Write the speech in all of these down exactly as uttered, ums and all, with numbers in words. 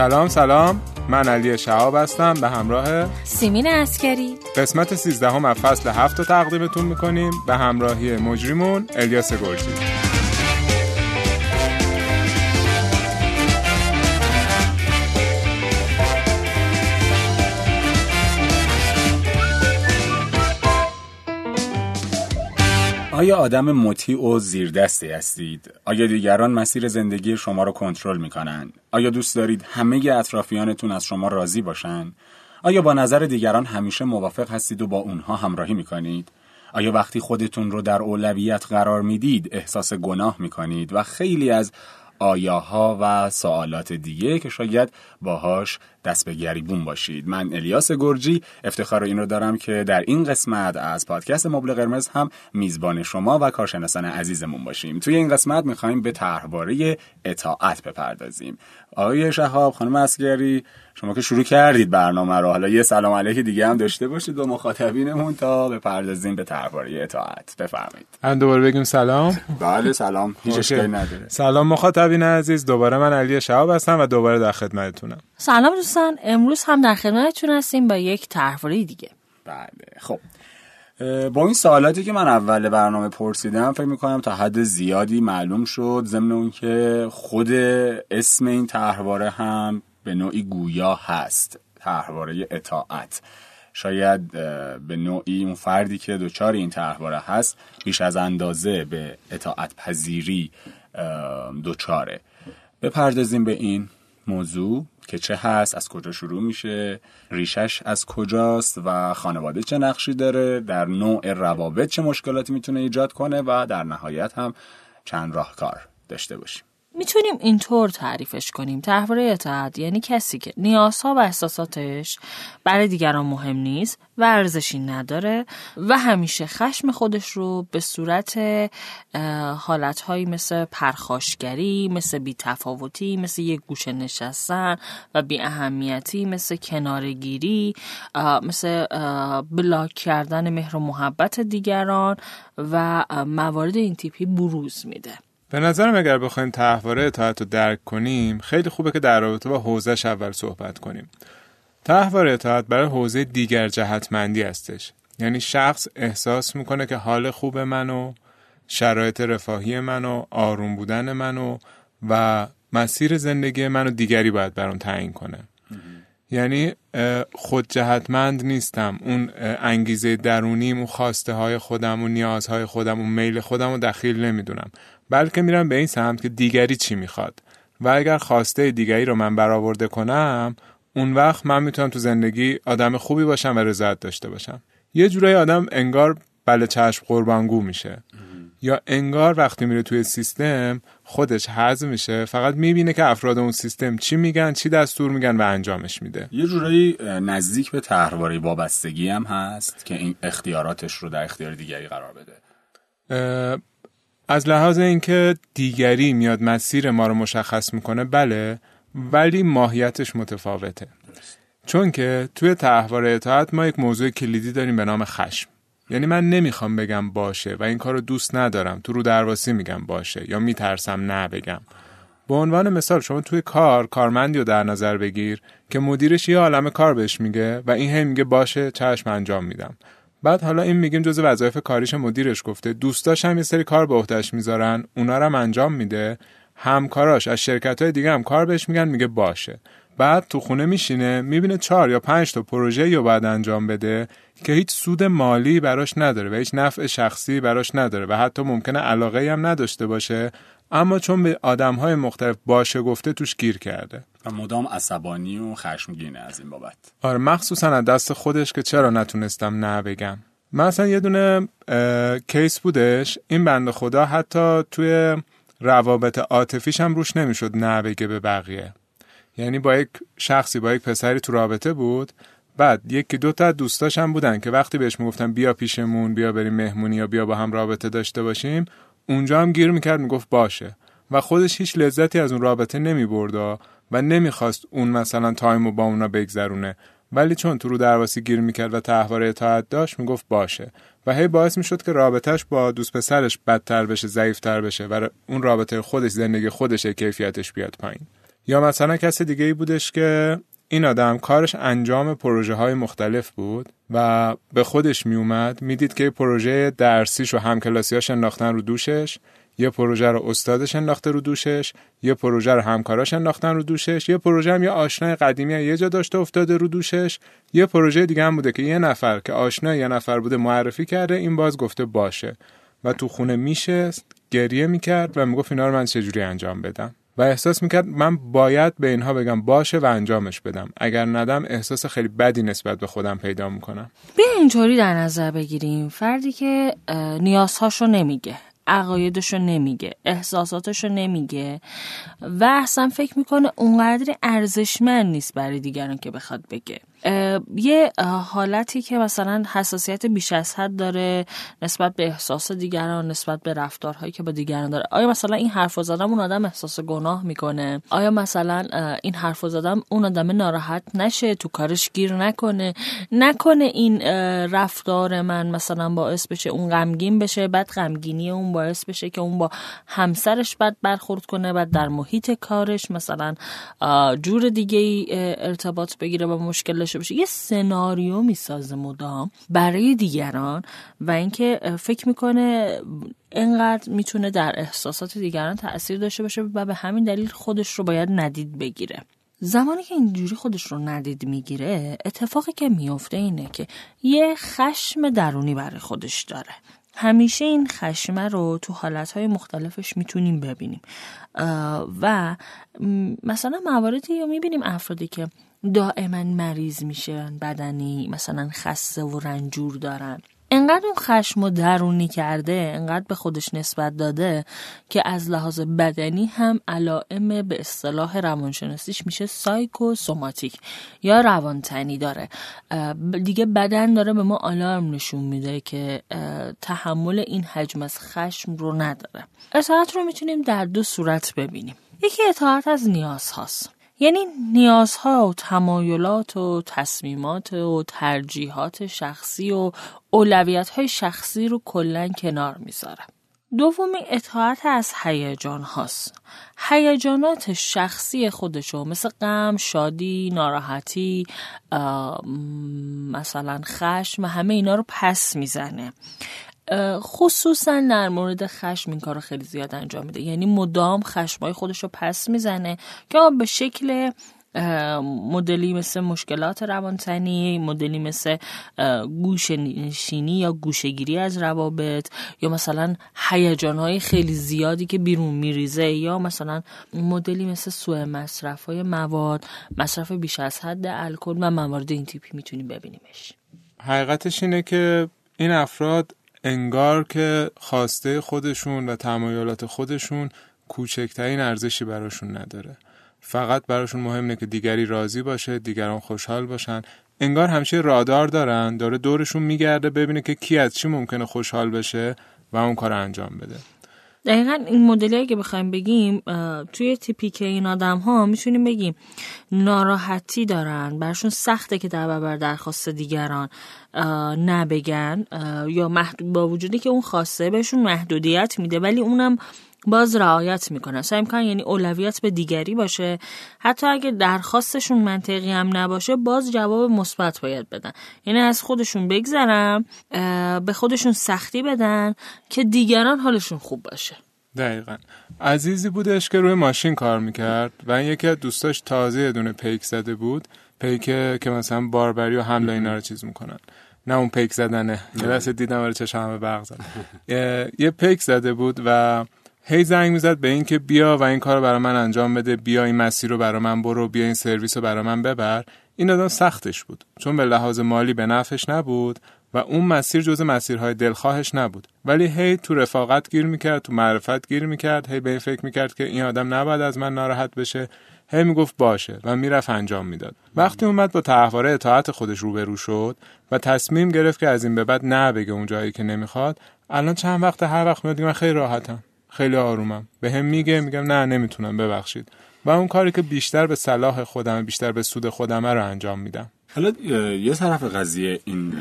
سلام سلام، من علی شهاب هستم به همراه سیمین عسگری. قسمت سیزدهم از فصل هفت رو تقدیمتون میکنیم به همراهی مجریمون الیاس گورجی. آیا آدم مطیع و زیردستی هستید؟ آیا دیگران مسیر زندگی شما را کنترل می‌کنند؟ آیا دوست دارید همه اطرافیانتون از شما راضی باشند؟ آیا با نظر دیگران همیشه موافق هستید و با اونها همراهی می‌کنید؟ آیا وقتی خودتون رو در اولویت قرار میدید احساس گناه می‌کنید؟ و خیلی از آیاها و سوالات دیگه که شاید باهاش دست به گریبون باشید. من الیاس گورجی افتخار این رو دارم که در این قسمت از پادکست مبل قرمز هم میزبان شما و کارشناسان عزیزمون باشیم. توی این قسمت میخوایم به طرحواره اطاعت بپردازیم. آقای شهاب، خانم عسگری، شما که شروع کردید برنامه رو، حالا یه سلام علیک دیگه هم داشته باشید و مخاطبینمون تا بپردازیم به طرحواره اطاعت. بفرمایید. من دوباره بگیم سلام. بله سلام، هیچ اشکالی نداره. سلام مخاطبین عزیز، دوباره من علی شهاب هستم و دوباره در خدمتتونم. سلام دوستان، امروز هم در خدمتتون هستیم با یک طرحواره دیگه. بله خب، با این سوالاتی که من اول برنامه پرسیدم فکر میکنم تا حد زیادی معلوم شد، ضمن اون که خود اسم این طرحواره هم به نوعی گویا هست، طرحواره اطاعت. شاید به نوعی اون فردی که دوچار این طرحواره هست بیش از اندازه به اطاعت پذیری دوچاره. بپردازیم به این موضوع که چه هست، از کجا شروع میشه، ریشش از کجاست و خانواده چه نقشی داره، در نوع روابط چه مشکلاتی میتونه ایجاد کنه و در نهایت هم چند راهکار داشته باشیم. میتونیم اینطور تعریفش کنیم: طرحواره اطاعت یعنی کسی که نیازها و احساساتش برای دیگران مهم نیست و ارزشی نداره و همیشه خشم خودش رو به صورت حالتهایی مثل پرخاشگری، مثل بی‌تفاوتی، مثل یک گوشه نشستن و بی‌اهمیتی، مثل کنارگیری، مثل بلاک کردن مهر و محبت دیگران و موارد این تیپی بروز میده. به نظرم اگر بخوایم طرحواره اطاعت رو درک کنیم خیلی خوبه که در رابطه با حوزهش اول صحبت کنیم. طرحواره اطاعت برای حوزه دیگر جهتمندی هستش، یعنی شخص احساس میکنه که حال خوب منو، شرایط رفاهی منو، آروم بودن منو و مسیر زندگی منو دیگری باید برام تعیین کنه. یعنی خود جهتمند نیستم، اون انگیزه درونیم، اون خواسته های خودم، اون نیازهای خودم، اون میل خودم رو دخیل نمیدونم، بلکه میرم به این سمت که دیگری چی میخواد و اگر خواسته دیگری رو من برآورده کنم اون وقت من میتونم تو زندگی آدم خوبی باشم و رضایت داشته باشم. یه جورای آدم انگار بله چشم قربانگو میشه یا انگار وقتی میره توی سیستم خودش هضم میشه، فقط میبینه که افراد اون سیستم چی میگن، چی دستور میگن و انجامش میده. یه جورایی نزدیک به طرحواره وابستگی هم هست که این اختیاراتش رو در اختیار دیگری قرار بده. از لحاظ اینکه دیگری میاد مسیر ما رو مشخص میکنه بله، ولی ماهیتش متفاوته. چون که توی طرحواره اطاعت ما یک موضوع کلیدی داریم به نام خشم. یعنی من نمیخوام بگم باشه و این کارو دوست ندارم، تو رو درواسی میگم باشه یا میترسم نه بگم. به عنوان مثال شما توی کار کارمندی رو در نظر بگیر که مدیرش یه عالمه کار بهش میگه و این هم میگه باشه چشم انجام میدم. بعد حالا این میگیم جزء وظایف کاریش مدیرش گفته، دوستاش هم یه سری کار به عهده‌اش میذارن، اونا رو هم انجام میده، همکاراش از شرکت‌های دیگه هم کار بهش میگن میگه باشه. بعد تو خونه میشینه میبینه چهار یا پنج تا پروژه رو باید انجام بده که هیچ سود مالی براش نداره و هیچ نفع شخصی براش نداره و حتی ممکنه علاقه‌ای هم نداشته باشه، اما چون به آدم‌های مختلف باشه گفته توش گیر کرده و مدام عصبانی و خشمگینه از این بابت. آره، مخصوصا از دست خودش که چرا نتونستم نه بگم. مثلا یه دونه کیس بودش، این بنده خدا حتی توی روابط عاطفیش هم روش نمیشد نه بگه به بقیه. یعنی با یک شخصی، با یک پسری تو رابطه بود، بعد یکی دو تا دوستاش هم بودن که وقتی بهش میگفتن بیا پیشمون، بیا بریم مهمونی یا بیا با هم رابطه داشته باشیم، اونجا هم گیر میکرد میگفت باشه و خودش هیچ لذتی از اون رابطه نمیبرد و نمیخواست اون مثلا تایمو با اونا بگذرونه، ولی چون تو رو درواسی گیر میکرد و طرحواره اطاعت داشت میگفت باشه و هی باعث میشد که رابطهش با دوست پسرش بدتر بشه، ضعیفتر بشه و اون رابطه خودش، زندگی خودش، کیفیتش بیاد پایین. یا مثلا کسی دیگه ای بودش که این آدم کارش انجام پروژه های مختلف بود و به خودش می اومد می دید که پروژه درسیش و همکلاسیاش انداختن رو دوشش، یه پروژه رو استادش انداخته رو دوشش، یه پروژه رو همکاراش انداختن رو دوشش، یه پروژه هم یه آشنای قدیمی یه جا داشته افتاده رو دوشش، یه پروژه دیگه هم بوده که یه نفر که آشنای یه نفر بوده معرفی کرده، این باز گفته باشه و تو خونه میشست گریه میکرد و میگفت اینا رو من چجوری انجام بدم و احساس میکرد من باید به اینها بگم باشه و انجامش بدم، اگر ندم احساس خیلی بدی نسبت به خودم پیدا میکنم. به اینطوری در نظر بگیریم فردی که نیازهاشو نمیگه، عقایدشو نمیگه، احساساتشو نمیگه و اصلا فکر میکنه اونقدر ارزشمند نیست برای دیگران که بخواد بگه. یه حالتی که مثلا حساسیت بیش از حد داره نسبت به احساس دیگران، نسبت به رفتارهایی که با دیگران داره. آیا مثلا این حرفو زدم اون آدم احساس گناه میکنه؟ آیا مثلا این حرفو زدم اون آدم ناراحت نشه، تو کارش گیر نکنه، نکنه این رفتار من مثلا باعث بشه اون غمگین بشه، بعد غمگینی اون باعث بشه که اون با همسرش بد برخورد کنه، بعد در محیط کارش مثلا جور دیگه‌ای ارتباط بگیره با مشکل بشه. یه سناریو میسازه مدام برای دیگران و اینکه فکر میکنه اینقدر میتونه در احساسات دیگران تأثیر داشته باشه و به همین دلیل خودش رو باید ندید بگیره. زمانی که اینجوری خودش رو ندید میگیره، اتفاقی که میفته اینه که یه خشم درونی برای خودش داره. همیشه این خشمه رو تو حالتهای مختلفش میتونیم ببینیم و مثلا مواردی رو میبینیم افرادی که دائما مریض میشن، بدنی مثلا خسته و رنجور دارن، انقدر اون خشم رو درونی کرده، انقدر به خودش نسبت داده که از لحاظ بدنی هم علائم به اصطلاح روانشناسیش میشه سایکوسوماتیک یا روانتنی داره. دیگه بدن داره به ما آلارم نشون میده که تحمل این حجم از خشم رو نداره. اطاعت رو میتونیم در دو صورت ببینیم. یکی اطاعت از نیاز هاست، یعنی نیازها و تمایلات و تصمیمات و ترجیحات شخصی و اولویت‌های شخصی رو کلاً کنار میذاره. دومی اطاعت از هیجان هاست. هیجانات شخصی خودشو مثل غم، شادی، ناراحتی، مثلا خشم، همه اینا رو پس میزنه. خصوصا در مورد خشم این کارو خیلی زیاد انجام میده، یعنی مدام خشمای خودش رو پس میزنه که به شکل مدلی مثل مشکلات روانتنی، مدلی مثل گوشه نشینی یا گوشه‌گیری از روابط، یا مثلا هیجان‌های خیلی زیادی که بیرون میریزه، یا مثلا مدلی مثل سوء مصرف‌های مواد، مصرف بیش از حد الکل و موارد این تیپی میتونیم ببینیمش. حقیقتش اینه که این افراد انگار که خواسته خودشون و تمایلات خودشون کوچکترین ارزشی براشون نداره، فقط براشون مهمه که دیگری راضی باشه، دیگران خوشحال باشن. انگار همیشه رادار دارن، داره دورشون میگرده ببینه که کی از چی ممکنه خوشحال بشه و اون کار انجام بده. دقیقاً این مدلیه که بخوایم بگیم توی تیپی که این آدم ها میتونیم بگیم ناراحتی دارن، برشون سخته که در برابر درخواست دیگران نبگن، یا محدود با وجودی که اون خواسته بهشون محدودیت میده ولی اونم باز رعایت میکنن. سعی میکنن یعنی اولویت به دیگری باشه، حتی اگه درخواستشون منطقی هم نباشه باز جواب مثبت باید بدن، یعنی از خودشون بگذرن، به خودشون سختی بدن که دیگران حالشون خوب باشه. دقیقاً. عزیزی بودش که روی ماشین کار میکرد و یکی از دوستاش تازه دونه پیک زده بود، پیکه که مثلا باربری و حمله اینا رو چیز میکنن، نه اون پیک زدنه که دست دیدم ولی چشمم برق زد. یه پیک زده بود و هی زنگ میزد به این که بیا و این کار رو برای من انجام بده، بیا این مسیر رو برای من برو، بیا این سرویس رو برای من ببر. این آدم سختش بود چون به لحاظ مالی به نفعش نبود و اون مسیر جز مسیرهای دلخواهش نبود، ولی هی تو رفاقت گیر میکرد، تو معرفت گیر میکرد، هی به این فکر میکرد که این آدم نباید از من ناراحت بشه، هی میگفت باشه و میرفت انجام میداد. وقتی اومد با طرحواره اطاعت خودش روبرو شد و تصمیم گرفت که از این به بعد نه بگه اون جایی که نمیخواد، الان چند وقت هر وقت میاد من خیلی راحتم، خیلی آرومم، به هم میگه میگم نه نمیتونم ببخشید و اون کاری که بیشتر به صلاح خودم، بیشتر به سود خودم رو انجام میدم. حالا یه طرف قضیه این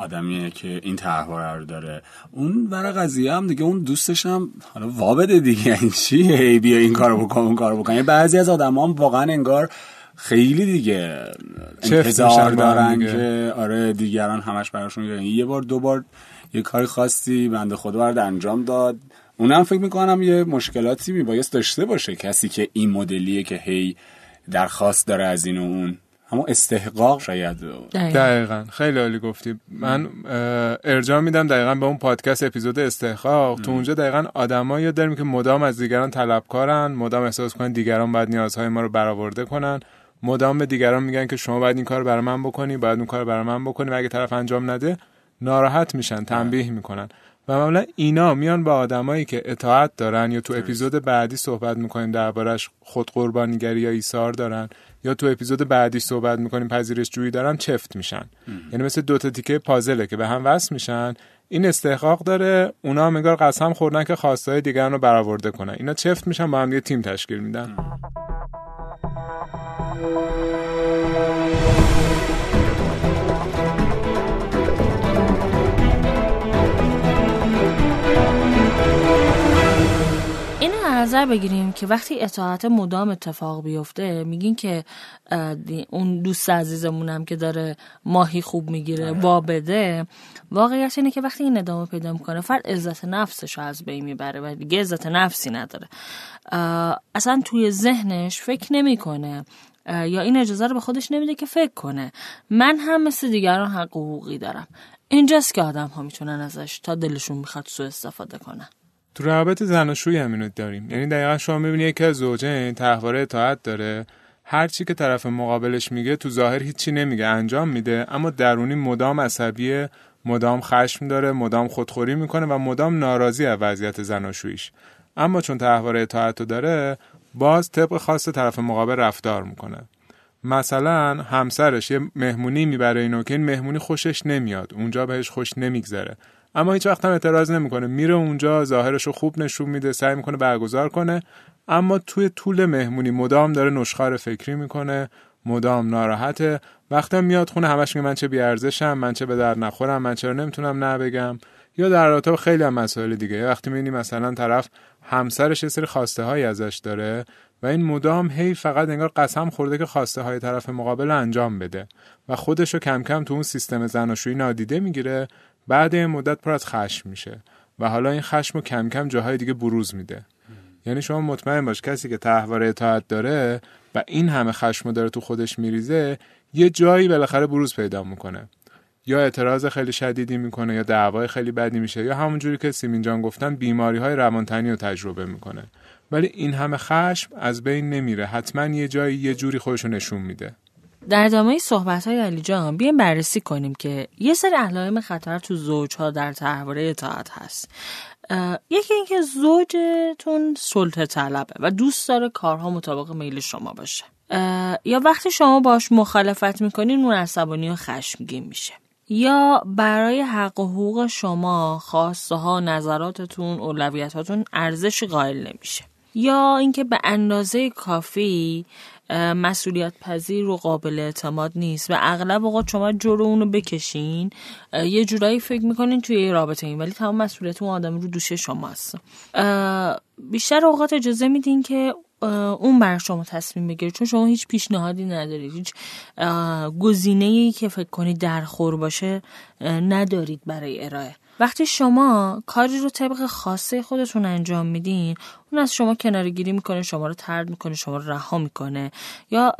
آدمیه که این تحواره رو داره. اون برای قضیه هم دیگه اون دوستش هم حالا وابده دیگه، این چیه ای بیا این کارو بکن اون کارو بکن. بعضی از آدم هم واقعا انگار خیلی دیگه انتظار دارن دیگه. که آره دیگران همش براشون میگن. یه بار دو بار یه کاری خواستی بنده خدا برات انجام داد، اونم فکر میکنم یه مشکلاتی میبایست داشته باشه کسی که این مدلیه که هی درخواست داره از این و اون، همون استحقاق شاید. دقیقاً خیلی عالی گفتی. من ارجاع میدم دقیقاً به اون پادکست اپیزود استحقاق ام. تو اونجا دقیقاً آدمایی رو داریم که مدام از دیگران طلبکارن، مدام احساس کنن دیگران باید نیازهای ما رو برآورده کنن، مدام به دیگران میگن که شما باید این کار برای من بکنی، باید اون کار برای من بکنی، و اگه طرف انجام نده ناراحت میشن، تنبیه میکنن. و معمولا اینا میان با آدمایی که اطاعت دارن، یا تو اپیزود بعدی صحبت میکنیم دربارش، خود قربانیگری یا ایثار دارن، یا تو اپیزود بعدی صحبت میکنیم پذیرش جویی دارن، چفت میشن. یعنی مثل دو تا تیکه پازله که به هم وصل میشن. این استحقاق داره، اونا هم انگار قسم خوردن که خواستهای دیگران رو برآورده کنن، اینا چفت میشن با هم یه تیم تشکیل میدن. نظر بگیریم که وقتی اطاعت مدام اتفاق بیفته، میگین که اون دوست عزیزمونم که داره ماهی خوب میگیره با بده، واقعیت اینه که وقتی این ادامه پیدا میکنه فرد عزت نفسش رو از بین میبره و دیگه عزت نفسی نداره، اصلا توی ذهنش فکر نمیکنه یا این اجازه رو به خودش نمیده که فکر کنه من هم مثل دیگران حق حقوقی دارم. اینجاست که آدم ها میتونن ازش تا دلشون میخواد سوء استفاده کنن. تو رابطه زناشویی همینو داریم. یعنی دقیقاً شما می‌بینی که زوجین طرفدار اطاعت داره، هر چی که طرف مقابلش میگه تو ظاهر هیچی نمیگه، انجام میده، اما درونی مدام عصبیه، مدام خشم داره، مدام خودخوری میکنه و مدام ناراضی از وضعیت زناشوییش. اما چون طرفدار اطاعت داره، باز طبق خاص طرف مقابل رفتار میکنه. مثلا همسرش یه مهمونی میبره اینو که این مهمونی خوشش نمیاد، اونجا بهش خوش نمیگذره، اما هیچ وقت هم اعتراض نمیکنه، میره اونجا ظاهرش رو خوب نشون میده، سعی میکنه برگزار کنه، اما توی طول مهمونی مدام داره نشخوار فکری میکنه، مدام ناراحته. وقتی میاد خونه همش میگه من چه بیارزشم، من چه به در نخورم، من چرا نمیتونم نه بگم. یا در رابطه خیلی هم مسائل دیگه، وقتی میبینی مثلا طرف همسرش یه سری خواسته هایی ازش داره و این مدام هی فقط انگار قسم خورده که خواسته های طرف مقابل انجام بده و خودشو کم کم تو اون سیستم زناشویی نادیده میگیره، بعد این مدت پر از خشم میشه و حالا این خشم رو کم کم جاهای دیگه بروز میده. یعنی شما مطمئن باش کسی که طرفدار اطاعت داره و این همه خشم رو داره تو خودش میریزه، یه جایی بالاخره بروز پیدا میکنه، یا اعتراض خیلی شدیدی میکنه، یا دعوای خیلی بدی میشه، یا همونجوری که سیمین جان گفتن بیماری‌های روانتنی رو تجربه میکنه. ولی این همه خشم از بین نمیره، حتما یه جایی یه جوری خودش رو نشون میده. در ادامه صحبت‌های علی جان بیایم بررسی کنیم که یه سری علائم خطر تو زوج‌ها در طرحواره اطاعت هست. یکی اینکه زوجتون سلطه طلبه و دوست داره کارها مطابق میل شما باشه، یا وقتی شما باش مخالفت می‌کنین اون عصبانی و خشمگین میشه، یا برای حق و حقوق شما، خواسته ها، نظراتتون، اولویتاتون ارزش قائل نمیشه، یا اینکه به اندازه کافی مسئولیت پذیر و قابل اعتماد نیست و اغلب اوقات شما جلو اونو بکشین، یه جورایی فکر میکنین توی رابطه این، ولی تمام مسئولیت اون آدم رو دوش شماست. بیشتر اوقات اجازه میدین که اون برای شما تصمیم بگیره، چون شما هیچ پیشنهادی ندارید، هیچ گزینه‌ای که فکر کنید درخور باشه ندارید برای ارائه. وقتی شما کاری رو طبق خاصه خودتون انجام میدین، اون از شما کناره‌گیری میکنه، شما رو طرد میکنه، شما رو رها میکنه، یا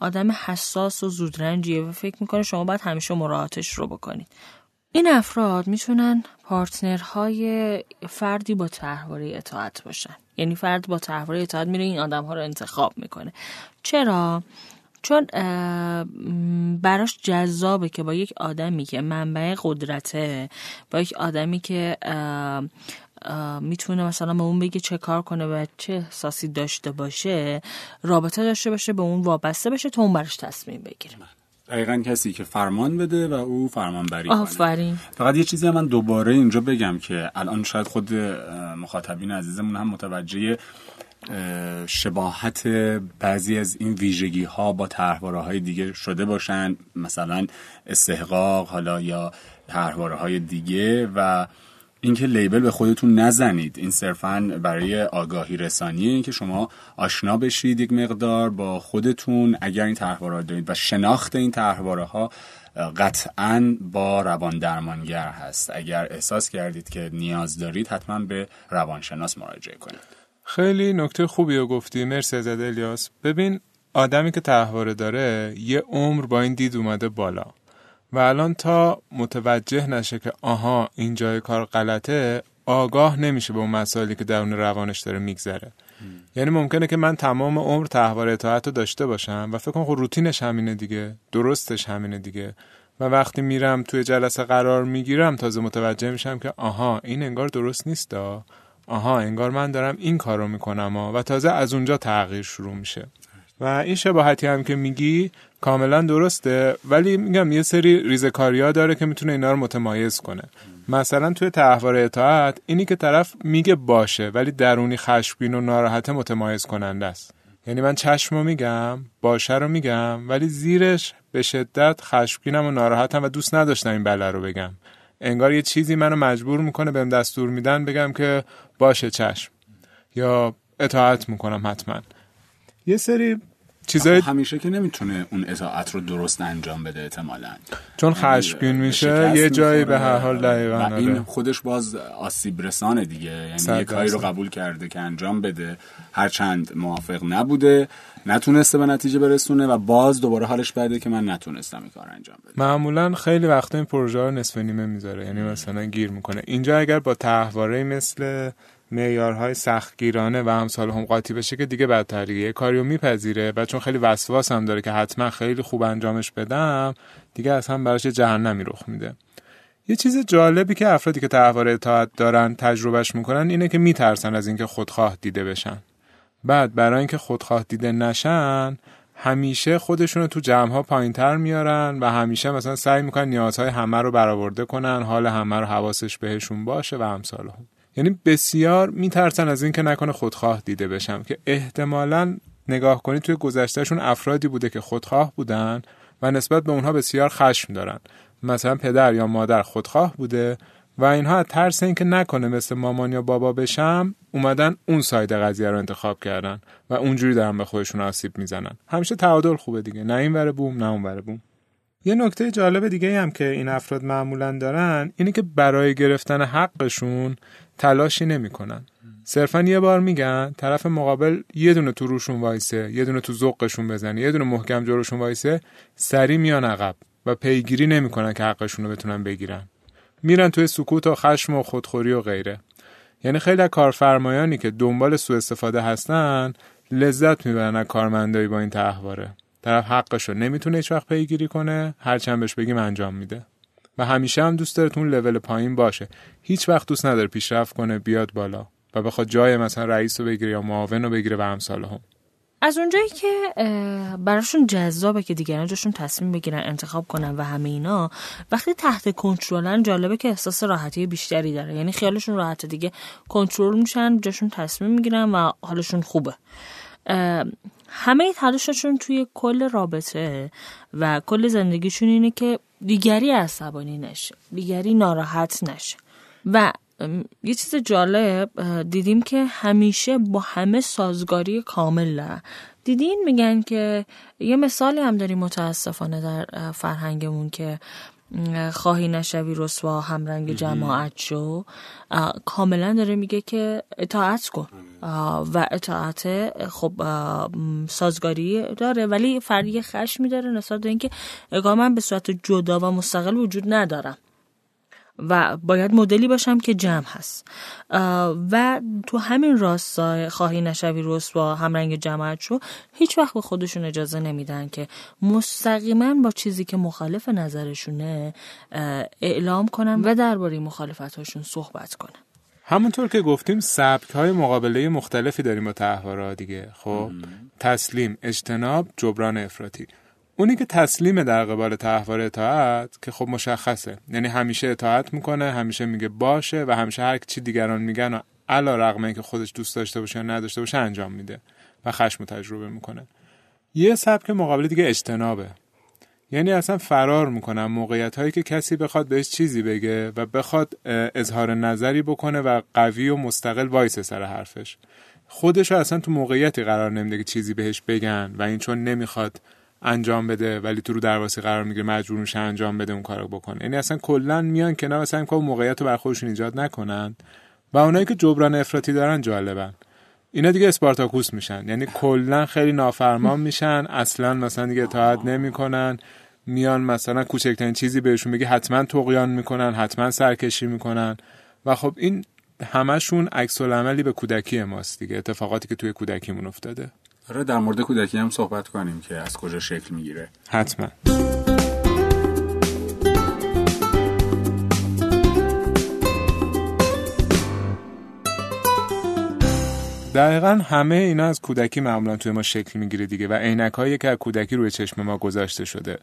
آدم حساس و زودرنجیه و فکر میکنه شما باید همیشه مراعاتش رو بکنید. این افراد میتونن پارتنرهای فردی با طرحواره اطاعت باشن. یعنی فرد با طرحواره اطاعت میره این آدم‌ها رو انتخاب میکنه. چرا؟ چون براش جذابه که با یک آدمی که منبع قدرته، با یک آدمی که میتونه مثلا به اون بگه چه کار کنه و چه احساسی داشته باشه، رابطه داشته باشه، به اون وابسته باشه تا اون براش تصمیم بگیره. دقیقاً کسی که فرمان بده و او فرمان بری کنه. آفرین. فقط یه چیزی من دوباره اینجا بگم که الان شاید خود مخاطبین عزیزمون هم متوجه شباهت بعضی از این ویژگی ها با طرحواره های دیگه شده باشن، مثلا استحقاق حالا یا طرحواره های دیگه، و اینکه لیبل به خودتون نزنید. این صرفاً برای آگاهی رسانیه، این که شما آشنا بشید یک مقدار با خودتون اگر این طرحواره دارید، و شناخت این طرحواره ها قطعاً با روان درمانگر هست. اگر احساس کردید که نیاز دارید حتماً به روانشناس مراجعه کنید. خیلی نکته خوبی رو گفتی، مرسی ازت الیاس. ببین، آدمی که طرحواره داره یه عمر با این دید اومده بالا و الان تا متوجه نشه که آها این جای کار غلطه، آگاه نمیشه به اون مسائلی که درون روانش داره میگذره. یعنی ممکنه که من تمام عمر طرحواره اطاعت رو داشته باشم و فکر کنم خب روتینش همینه دیگه، درستش همینه دیگه، و وقتی میرم توی جلسه قرار میگیرم تازه متوجه میشم که آها این انگار درست نیست، آها انگار من دارم این کارو میکنم، و تازه از اونجا تغییر شروع میشه. و این شباهتی هم که میگی کاملا درسته، ولی میگم یه سری ریزکاری‌ها داره که میتونه اینا رو متمایز کنه. مثلا توی طرحواره اطاعت اینی که طرف میگه باشه ولی درونی خشمگین و ناراحت متمایز کننده است. یعنی من چشمو میگم، باشه رو میگم، ولی زیرش به شدت خشمگینم و ناراحتم و دوست نداشتم این بله رو بگم. انگار یه چیزی منو مجبور میکنه، بهم دستور میدن بگم که باشه چشم، یا اطاعت میکنم حتما. یه سری چیزای همیشه که نمیتونه اون اطاعت رو درست انجام بده احتمالاً، چون خشمگین میشه یه جایی به هر حال دایو و این خودش باز آسیب رسانه دیگه. یعنی یه کاری رو قبول کرده که انجام بده، هر چند موافق نبوده، نتونسته به نتیجه برسونه و باز دوباره حالش بده که من نتونستم این کار انجام بدم. معمولاً خیلی وقتا این پروژه رو نصف نیمه میذاره، یعنی مثلا گیر میکنه. اینجا اگر با طرحواره مثل معیارهای سختگیرانه و امثال هم قاطی بشه که دیگه بدتریه، کاریو میپذیره، و چون خیلی وسواس هم داره که حتما خیلی خوب انجامش بدم، دیگه اصلا براش جهنمی رخ میده. یه چیز جالبی که افرادی که طرحواره اطاعت دارن تجربهش میکنن اینه که میترسن از اینکه خودخواه دیده بشن. بعد برای اینکه خودخواه دیده نشن همیشه خودشونو تو جمع‌ها پایین‌تر میارن و همیشه مثلا سعی میکنن نیازهای همه رو برآورده کنن، حال همه رو حواسش بهشون باشه و امثال هم. یعنی بسیار میترسن از این که نکنه خودخواه دیده بشم، که احتمالاً نگاه کنید توی گذشتهشون افرادی بوده که خودخواه بودن و نسبت به اونها بسیار خشم دارن. مثلا پدر یا مادر خودخواه بوده و اینها از ترس این که نکنه مثل مامان یا بابا بشم اومدن اون ساید قضیه رو انتخاب کردن و اونجوری دارن به خودشون آسیب میزنن. همیشه تعادل خوبه دیگه، نه این ور بوم نه اون ور بوم. یه نکته جالب دیگه هم که این افراد معمولاً دارن اینه که برای گرفتن حقشون تلاشی نمی کنن. صرفا یه بار میگن، طرف مقابل یه دونه تو روشون وایسه، یه دونه تو ذوقشون بزنه، یه دونه محکم جلوشون وایسه، سری میان عقب و پیگیری نمی کنن که حقشون رو بتونن بگیرن. میرن توی سکوت و خشم و خودخوری و غیره. یعنی خیلی از کارفرمایانی که دنبال سوء استفاده هستن لذت میبرن از کارمندایی با این طرحواره. طرف حقش رو نمیتونه هیچ وقت پیگیری کنه، هر چند بهش بگیم انجام میده. و همیشه هم دوست داره تون لول پایین باشه، هیچ وقت دوست نداره پیشرفت کنه بیاد بالا و بخواد جای مثلا رئیس رو بگیره یا معاون رو بگیره و امثال هم. از اونجایی که براشون جذابه که دیگران جاشون تصمیم بگیرن، انتخاب کنن و همه اینا، وقتی تحت کنترلن جالبه که احساس راحتی بیشتری داره. یعنی خیالشون راحته دیگه، کنترل میشن، جاشون تصمیم میگیرن و حالشون خوبه. همه تلاششون توی کل رابطه و کل زندگیشون اینه که دیگری عصبانی نشه، دیگری ناراحت نشه. و یه چیز جالب دیدیم که همیشه با همه سازگاری کامله. دیدین میگن که یه مثالی هم داریم متاسفانه در فرهنگمون که خواهی نشوی رسوا هم رنگ جماعت شو، کاملا داره میگه که اطاعت کن و اطاعت خب سازگاری داره، ولی فرقی خشمی داره نسبت به اینکه اگه من به صورت جدا و مستقل وجود ندارم و باید مدلی باشم که جمع هست. و تو همین راستا خواهی نشوی رسوا هم رنگ جماعت شو، هیچ وقت به خودشون اجازه نمیدن که مستقیما با چیزی که مخالف نظرشونه اعلام کنن و درباره مخالفتاشون صحبت کنن. همونطور که گفتیم سبک‌های مقابله مختلفی داریم با طرحواره دیگه. خب تسلیم، اجتناب، جبران افراطی. اونی که تسلیمه در قبال طرحواره اطاعت که خب مشخصه، یعنی همیشه اطاعت میکنه، همیشه میگه باشه و همیشه هر چی دیگران میگن علیرغم اینکه خودش دوست داشته باشه یا نداشته باشه انجام میده و خشم تجربه میکنه. یه سبک مقابله دیگه اجتنابه، یعنی اصلا فرار میکنن موقعیت هایی که کسی بخواد بهش چیزی بگه و بخواد اظهار نظری بکنه و قوی و مستقل وایسه سر حرفش. خودش رو اصلا تو موقعیتی قرار نمیده که چیزی بهش بگن و این چون نمیخواد انجام بده ولی تو رو درواسی قرار میگیره، مجبور میشه انجام بده اون کارو بکنه. یعنی اصلا کلا میان کنار مثلا اینکه موقعیت رو بر خودشون ایجاد نکنن. و اونایی که جبران افراطی دارن جالبن، اینا دیگه اسپارتاکوس میشن، یعنی کلا خیلی نافرمان میشن، اصلا مثلا دیگه اطاعت نمیکنن، میان مثلا کوچکترین چیزی بهشون میگه حتما طغیان میکنن، حتما سرکشی میکنن. و خب این همشون عکس العملی به کودکی ماست دیگه، اتفاقاتی که توی کودکیمون افتاده. آره، در مورد کودکی هم صحبت کنیم که از کجا شکل میگیره. حتما. دقیقاً همه اینا از کودکی معمولاً توی ما شکل میگیره دیگه، و عینک‌هایی که از کودکی روی چشم ما گذاشته شده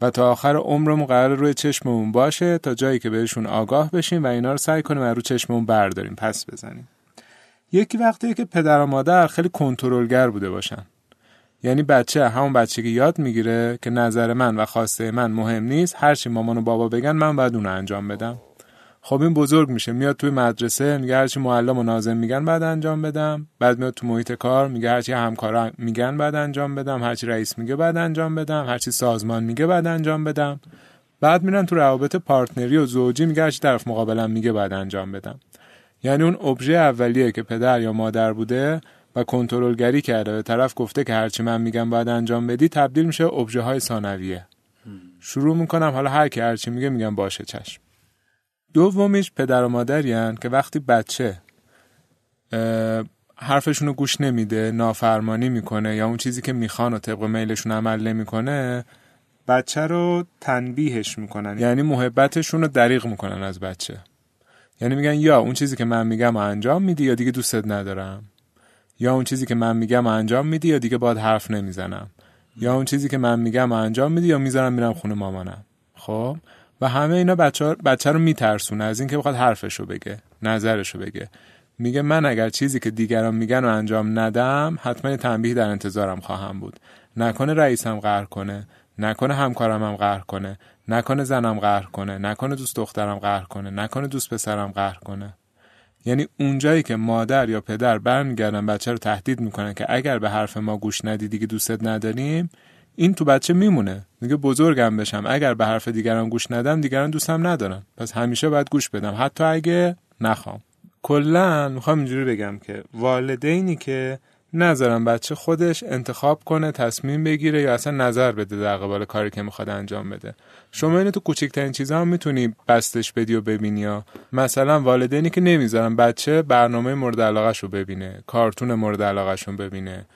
و تا آخر عمرمون قرار روی چشممون باشه تا جایی که بهشون آگاه بشیم و اینا رو سعی کنیم از روی چشممون برداریم، پس بزنیم. یکی وقتیه که پدر و مادر خیلی کنترلگر بوده باشن، یعنی بچه همون بچه که یاد میگیره که نظر من و خواسته من مهم نیست، هر چی مامان و بابا بگن من باید اون رو انجام بدم. خب این بزرگ میشه، میاد توی مدرسه میگه هرچی معلم و ناظم میگن بعد انجام بدم، بعد میاد تو محیط کار میگه هرچی همکارا میگن بعد انجام بدم، هرچی رئیس میگه بعد انجام بدم، هرچی سازمان میگه بعد انجام بدم. بعد میرن تو روابط پارتنری و زوجی میگه هرچی طرف مقابلم میگه بعد انجام بدم. یعنی اون ابژه اولیه که پدر یا مادر بوده و کنترلگری کرده، به طرف گفته که هرچی من میگم بعد انجام بدی، تبدیل میشه به ابژه های ثانویه. شروع میکنم حالا هر کی هرچی میگه میگم باشه چشم. دومیش پدر و مادرین که وقتی بچه حرفشون رو گوش نمیده، نافرمانی میکنه یا اون چیزی که میخوان و طبق میلشون عمل نمیکنه، بچه رو تنبیهش میکنن، یعنی محبتشون رو دریغ میکنن از بچه. یعنی میگن یا اون چیزی که من میگم انجام میدی یا دیگه دوستت ندارم، یا اون چیزی که من میگم انجام میدی یا دیگه باهات حرف نمیزنم، یا اون چیزی که من میگم انجام میدی یا میذارم میرم خونه مامانم. خب و همه اینا بچه, بچه رو میترسونه از این که بخواد حرفشو بگه، نظرشو بگه. میگه من اگر چیزی که دیگران میگن رو انجام ندم حتما تنبیه در انتظارم خواهم بود، نکنه رئیسم قهر کنه، نکنه همکارم هم قهر کنه، نکنه زنم قهر کنه، نکنه دوست دخترم قهر کنه، نکنه دوست پسرم قهر کنه. یعنی اونجایی که مادر یا پدر برمیگردن بچه رو تهدید میکنن که اگر به حرف ما گوش ندی دیگه دوستت نداریم، این تو بچه میمونه. میگه بزرگم بشم اگر به حرف دیگران گوش ندم دیگران دوستم ندارن، پس همیشه باید گوش بدم حتی اگه نخوام. کلا میخوام اینجوری بگم که والدینی که نذارن بچه خودش انتخاب کنه، تصمیم بگیره یا اصلا نظر بده در قبال کاری که میخواد انجام بده، شما اینو تو کوچیکترین چیزا هم میتونی بستش بدی و ببینی. ها مثلا والدینی که نمیذارن بچه برنامه مورد علاقه‌شو ببینه، کارتون مورد علاقه‌شو ببینه،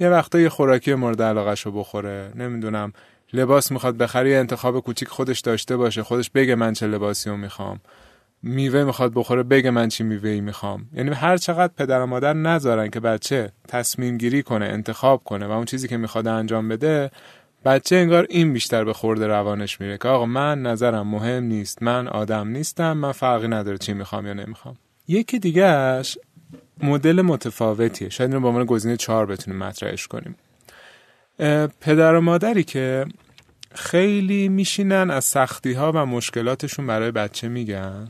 یه وقتا یه خوراکی مورد علاقه‌شو بخوره، نمیدونم لباس میخواد بخره انتخاب کوچیک خودش داشته باشه، خودش بگه من چه لباسی رو میخوام، میوه میخواد بخوره بگه من چی میوه‌ای میخوام. یعنی هر چقدر پدر و مادر نذارن که بچه تصمیم گیری کنه، انتخاب کنه و اون چیزی که میخواد انجام بده، بچه انگار این بیشتر به خورد روانش میره که آقا من نظرم مهم نیست، من آدم نیستم، من فرقی نداره چی میخوام یا نمیخوام. یکی دیگه‌اش مدل متفاوتیه، شاید اینو به عنوان گزینه چهار بتونیم مطرحش کنیم. پدر و مادری که خیلی میشینن از سختی‌ها و مشکلاتشون برای بچه میگن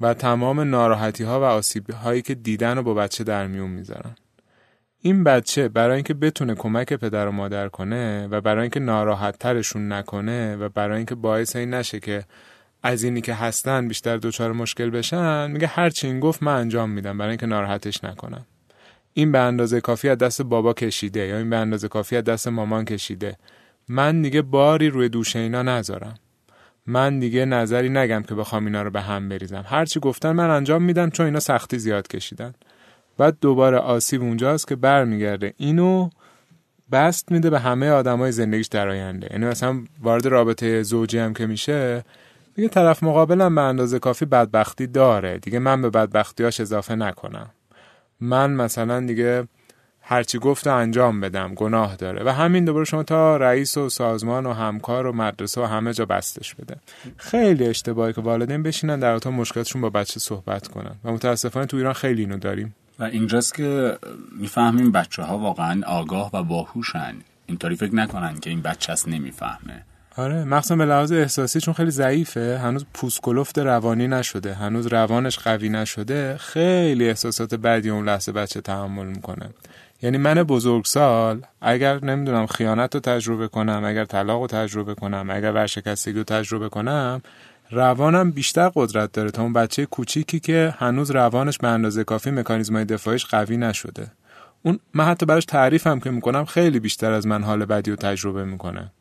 و تمام ناراحتی‌ها و آسیب‌هایی که دیدن رو با بچه در میون میذارن. این بچه برای اینکه بتونه کمک پدر و مادر کنه و برای اینکه ناراحت‌ترشون نکنه و برای اینکه باعث این نشه که از اینی که هستن بیشتر دوچار مشکل بشن، میگه هر چی این گفت من انجام میدم برای اینکه ناراحتش نکنم. این به اندازه کافی از دست بابا کشیده یا این به اندازه کافی از دست مامان کشیده، من دیگه باری روی دوش اینا نذارم، من دیگه نظری نگم که بخوام اینا رو به هم بریزم، هر چی گفتن من انجام میدم چون اینا سختی زیاد کشیدن. بعد دوباره آسیب اونجاست که برمیگرده اینو بست میده به همه آدمای زندگیش در آینده. یعنی مثلا وارد رابطه زوجی هم که میشه، دیگه طرف مقابلم به اندازه کافی بدبختی داره، دیگه من به بدبختیاش اضافه نکنم، من مثلا دیگه هرچی گفت انجام بدم، گناه داره. و همین دوباره شما تا رئیس و سازمان و همکار و مدرسه و همه جا بستش بده. خیلی اشتباهی که والدین بشینن در اتاق مشکلاتشون با بچه صحبت کنن و متاسفانه تو ایران خیلی اینو داریم. و اینجاست که میفهمیم بچه‌ها واقعا آگاه و باهوشن، اینطوری فکر نکنن که این بچه‌س نمیفهمه. آره، مخصوصا به لحاظ احساسی چون خیلی ضعیفه، هنوز پوسکلفت روانی نشده، هنوز روانش قوی نشده، خیلی احساسات بدی اون لحظه بچه تحمل میکنه. یعنی من بزرگسال اگر نمیدونم خیانت رو تجربه کنم، اگر طلاق رو تجربه کنم، اگر ورشکستگی رو تجربه کنم، روانم بیشتر قدرت داره تا اون بچه کوچیکی که هنوز روانش به اندازه کافی مکانیزم‌های دفاعیش قوی نشده. اون من حتی براش تعریفم که میکنم خیلی بیشتر از من حال بدی رو تجربه میکنه.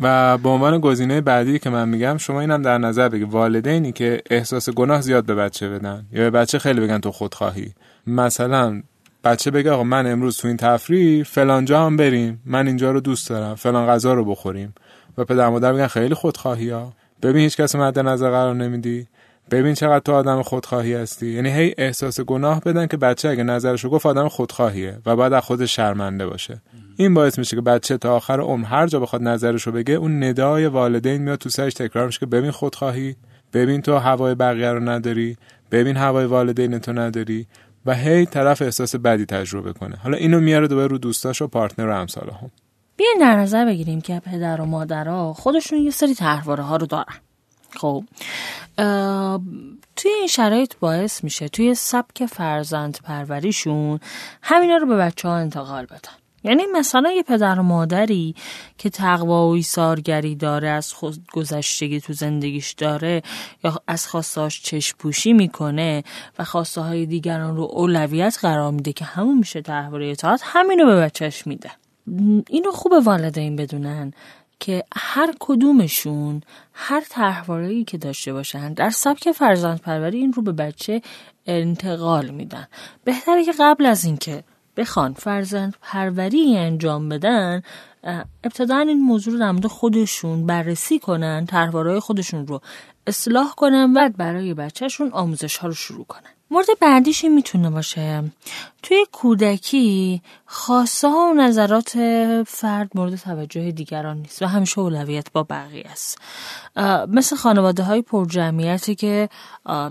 و به عنوان گزینه بعدی که من میگم، شما اینم در نظر بگیر، والدینی که احساس گناه زیاد به بچه بدن یا به بچه خیلی بگن تو خودخواهی، مثلا بچه بگه آقا من امروز تو این تفریح فلان جا هم بریم، من اینجا رو دوست دارم، فلان غذا رو بخوریم، و پدر مادر بگن خیلی خودخواهی ها، ببین هیچ کس مد نظر قرار نمیدی، ببین چقدر تو آدم خودخواهی هستی. یعنی هی احساس گناه بدن که بچه اگه نظرشو گفت آدم خودخواهیه و بعد از خودش شرمنده باشه. این باعث میشه که بچه تا آخر عمر هر جا بخواد نظرشو بگه، اون ندای والدین میاد تو سرش تکرار میشه که ببین خودخواهی، ببین تو هوای بقیه رو نداری، ببین هوای والدین تو نداری، و هی طرف احساس بدی تجربه کنه. حالا اینو میاره دوباره رو دوستاش و پارتنر و همساله‌ها. بیاین در نظر بگیریم که پدر و مادرها خودشون یه سری طرحواره‌ها رو دارن. خب توی این شرایط باعث میشه توی سبک فرزند پروریشون همینا رو به بچه‌ها انتقال بدن. یعنی مثلا یه پدر و مادری که تقوا و ایثارگری داره، از خود گذشتگی تو زندگیش داره یا از خواستهاش چشم‌پوشی میکنه و خواسته های دیگران رو اولویت قرار میده، که همون میشه طرحواره اطاعت، همینو به بچهش میده. اینو خوبه والدین بدونن که هر کدومشون هر طرحواره‌ای که داشته باشن در سبک فرزندپروری این رو به بچه انتقال میدن. بهتره که قبل از اینکه بخوان فرزند پروری انجام بدن، ابتدا این موضوع رو در مورد خودشون بررسی کنن، طرحواره‌های خودشون رو اصلاح کنن و بعد برای بچه‌شون آموزش‌ها رو شروع کنن. مورد بعدیش این میتونه باشه توی کودکی خواسته ها و نظرات فرد مورد توجه دیگران نیست و همیشه اولویت با بقیه است. مثل خانواده های پرجمعیتی که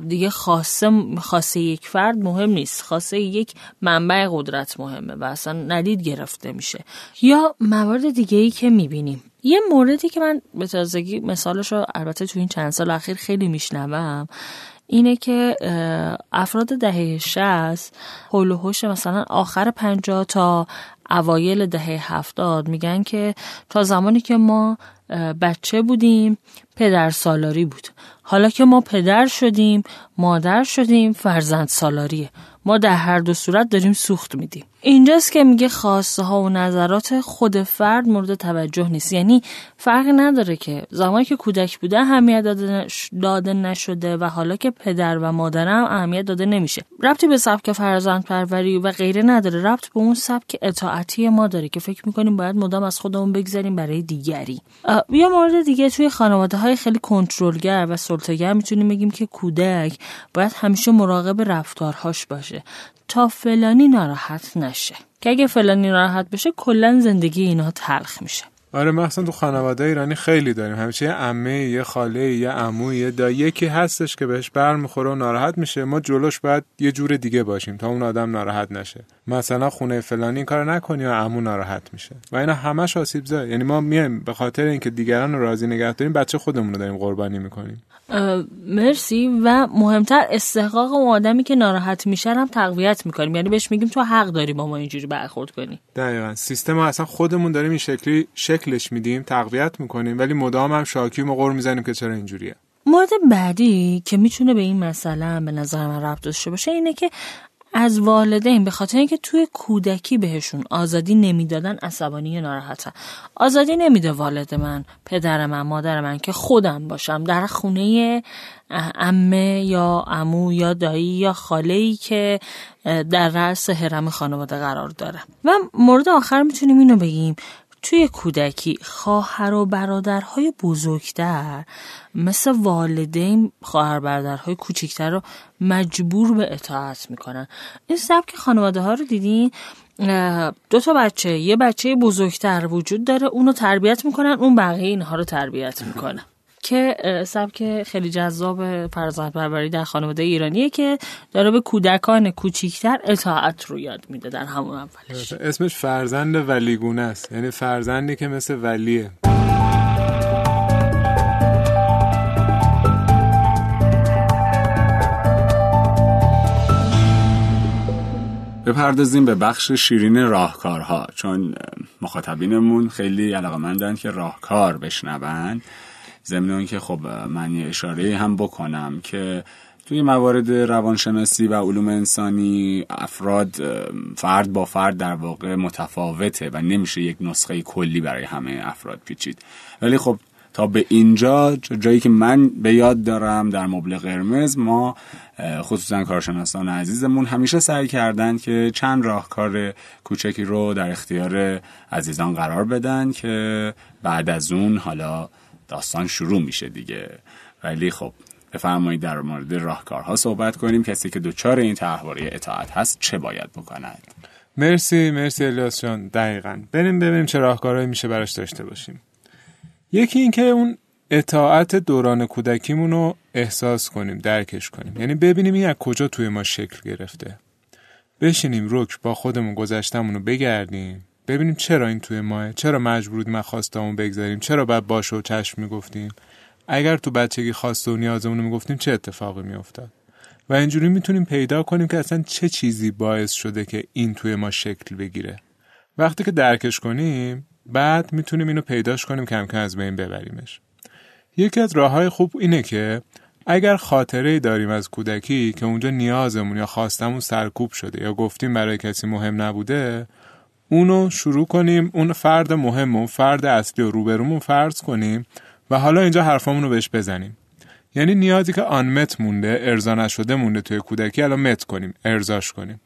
دیگه خواسته خواسته یک فرد مهم نیست، خواسته یک منبع قدرت مهمه و اصلا ندید گرفته میشه. یا موارد دیگه‌ای که میبینیم، یه موردی که من به تازگی مثالش رو البته تو این چند سال اخیر خیلی میشنوم، اینه که افراد دهه شصت هول و هوش مثلا آخر پنجاه تا اوایل دهه هفتاد میگن که تا زمانی که ما بچه بودیم پدر سالاری بود، حالا که ما پدر شدیم مادر شدیم فرزند سالاریه، ما در هر دو صورت داریم سوخت میدیم. اینجاست که میگه خواسته ها و نظرات خود فرد مورد توجه نیست. یعنی فرق نداره که زمانی که کودک بوده اهمیت داده نشده و حالا که پدر و مادرم اهمیت داده نمیشه. ربطی به سبک فرزند پروری و غیره نداره، ربط به اون سبک اطاعتی ما داره که فکر میکنیم باید مدام از خودمون بگذاریم برای دیگری. یا مورد دیگه توی خانواده های خیلی کنترلگر و سلطه‌گر میتونیم بگیم که کودک باید همیشه مراقب رفتارهاش باشه تا فلانی ناراحت نشه، که اگه فلانی ناراحت بشه کلا زندگی اینا تلخ میشه. آره، مثلا تو خانواده ایرانی خیلی داریم، همیشه یه عمه، یه خاله، یه عمو، یه دایی کی هستش که بهش برمیخوره و ناراحت میشه، ما جلوش باید یه جور دیگه باشیم تا اون آدم ناراحت نشه. مثلا خونه فلانی این کارو نکنی و عمو ناراحت میشه و اینا همش آسیب زا. یعنی ما میایم به خاطر اینکه دیگران رو راضی نگه داریم بچه خودمون رو داریم قربانی میکنیم. مرسی. و مهمتر استحقاق اون آدمی که ناراحت میشه هم تقویت میکنیم، یعنی بهش میگیم تو حق داری با ما اینجوری برخورد کنی. دقیقاً سیستم ما اصلا خودمون داریم این شکلی شکلش میدیم، تقویت میکنیم، ولی مدام هم شاکی و غر میزنیم که چرا اینجوریه. مورد بعدی که میتونه به این مسئله به نظر من ربط داشته باشه اینه که از والدین به خاطر اینکه توی کودکی بهشون آزادی نمیدادن عصبانی و ناراحتن. آزادی نمیده والد من، پدر من، مادر من که خودم باشم در خونه عمه یا عمو یا دایی یا خاله‌ای که در رأس هرم خانواده قرار داره. و مورد آخر میتونیم اینو بگیم، توی کودکی خواهر و برادرهای بزرگتر مثل والدین خواهر برادرهای کوچکتر رو مجبور به اطاعت میکنن. این سبک خانواده ها رو دیدین؟ دو تا بچه، یه بچه بزرگتر وجود داره، اونو تربیت میکنن، اون بقیه اینها رو تربیت میکنن. که سبک خیلی جذاب فرزندپروری در خانواده ایرانیه که داره به کودکان کوچیکتر اطاعت رو یاد میده در همون اولش. اسمش فرزند ولیگونه است، یعنی فرزندی که مثل ولیه. بپردازیم به بخش شیرین راهکارها، چون مخاطبینمون خیلی علاقه‌مندن که راهکار بشنون. ضمن اون که خب من یه اشاره هم بکنم که توی موارد روانشناسی و علوم انسانی افراد فرد با فرد در واقع متفاوته و نمیشه یک نسخه کلی برای همه افراد پیچید. ولی خب تا به اینجا جایی که من به یاد دارم در مبل قرمز، ما خصوصا کارشناسان عزیزمون همیشه سعی کردن که چند راهکار کوچکی رو در اختیار عزیزان قرار بدن که بعد از اون حالا داستان شروع میشه دیگه. ولی خب بفرمایید در مورد راهکارها صحبت کنیم. کسی که دوچار این طرحواره اطاعت هست چه باید بکند؟ مرسی مرسی الیاس جان. دقیقاً بریم ببینیم چه راهکارهایی میشه براش داشته باشیم. یکی این که اون اطاعت دوران کودکیمون رو احساس کنیم، درکش کنیم، یعنی ببینیم این از کجا توی ما شکل گرفته. بشینیم رک با خودمون گذشتمون رو بگردیم، ببینیم چرا این توی ماه، چرا مجبورید ما خواستامون بگذاریم، چرا بعد باشه و چشم میگفتیم، اگر تو بچگی خواسته و نیازمون رو میگفتیم چه اتفاقی میافتاد. و اینجوری میتونیم پیدا کنیم که اصلا چه چیزی باعث شده که این توی ما شکل بگیره. وقتی که درکش کنیم بعد میتونیم اینو پیداش کنیم، کم کم از بین ببریمش. یکی از راههای خوب اینه که اگر خاطره‌ای داریم از کودکی که اونجا نیازمون یا خواستمون سرکوب شده یا گفتیم برای کسی مهم نبوده، اونو شروع کنیم، اون فرد مهم و فرد اصلی و روبرومون فرض کنیم و حالا اینجا حرفامونو بهش بزنیم. یعنی نیازی که آن مت مونده، ارضا نشده مونده توی کودکی، الان مت کنیم، ارضاش کنیم.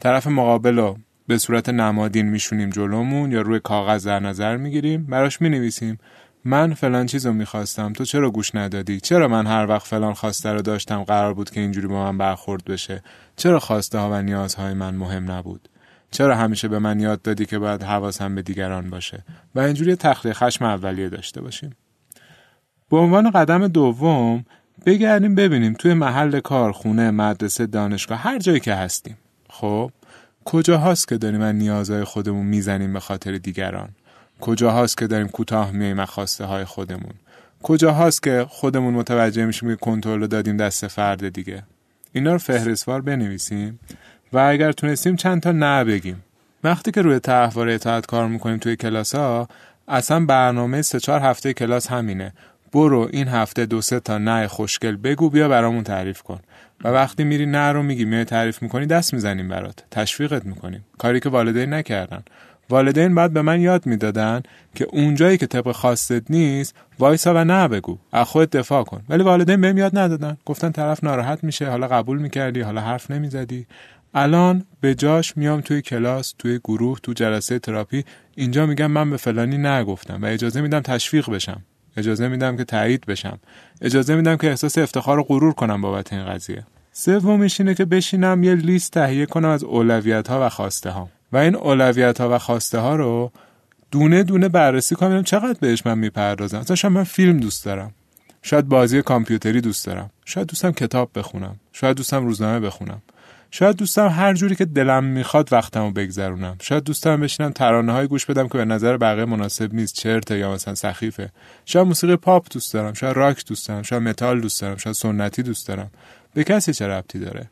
طرف مقابلو به صورت نمادین میشونیم جلومون یا روی کاغذ در نظر میگیریم، براش مینویسیم من فلان چیزو میخواستم، تو چرا گوش ندادی؟ چرا من هر وقت فلان خواسته رو داشتم قرار بود که اینجوری با من برخورد بشه؟ چرا خواسته ها و نیازهای من مهم نبود؟ چرا همیشه به من یاد دادی که باید حواسم به دیگران باشه؟ و اینجوری تخلیه خشم اولیه داشته باشیم. به عنوان قدم دوم بگردیم ببینیم توی محل کار، خونه، مدرسه، دانشگاه، هر جایی که هستیم، خب کجا هاست که داریم از نیازهای خودمون میزنیم به خاطر دیگران؟ کجا هاست که داریم کوتاه میایم از خواسته های خودمون؟ کجا هاست که خودمون متوجه میشیم که کنترل رو دادیم دست فرد دیگه؟ اینا رو فهرستوار بنویسیم و اگر تونستیم چند تا نه بگیم. وقتی که روی طرحواره اطاعت کار میکنیم توی کلاس‌ها، اصلا برنامه سه چهار هفته کلاس همینه. برو این هفته دو سه تا نه خوشگل بگو، بیا برامون تعریف کن. و وقتی میری نه رو میگی، میای تعریف میکنی، دست میزنیم برات، تشویقت میکنیم. کاری که والدین نکردن. والدین بعد به من یاد میدادن که اونجایی که طبق خواستت نیست، وایسا و نه بگو، از خودت دفاع کن. ولی والدین بهم یاد ندادن. گفتن طرف ناراحت میشه، حالا قبول میکردی، حالا حرف نمیزدی. الان به جاش میام توی کلاس، توی گروه، تو جلسه تراپی، اینجا میگم من به فلانی نگفتم و اجازه میدم تشویق بشم، اجازه میدم که تایید بشم، اجازه میدم که احساس افتخار و غرور کنم بابت این قضیه. سومیش اینه که بشینم یه لیست تهیه کنم از اولویت ها و خواسته ها و این اولویت ها و خواسته ها رو دونه دونه بررسی کنم، چقدر بهش من میپردازم. مثلا شاید من فیلم دوست دارم، شاید بازی کامپیوتری دوست دارم، شاید دوستم کتاب بخونم، شاید دوستم روزنامه بخونم، شاید دوستم هر جوری که دلم میخواد وقتمو بگذرونم، شاید دوستم بشینم ترانه های گوش بدم که به نظر بقیه مناسب نیست، چرته یا مثلا سخیفه. شاید موسیقی پاپ دوست دارم، شاید راک دوست دارم، شاید متال دوست دارم، شاید سنتی دوست دارم. به کسی چه ربطی داره؟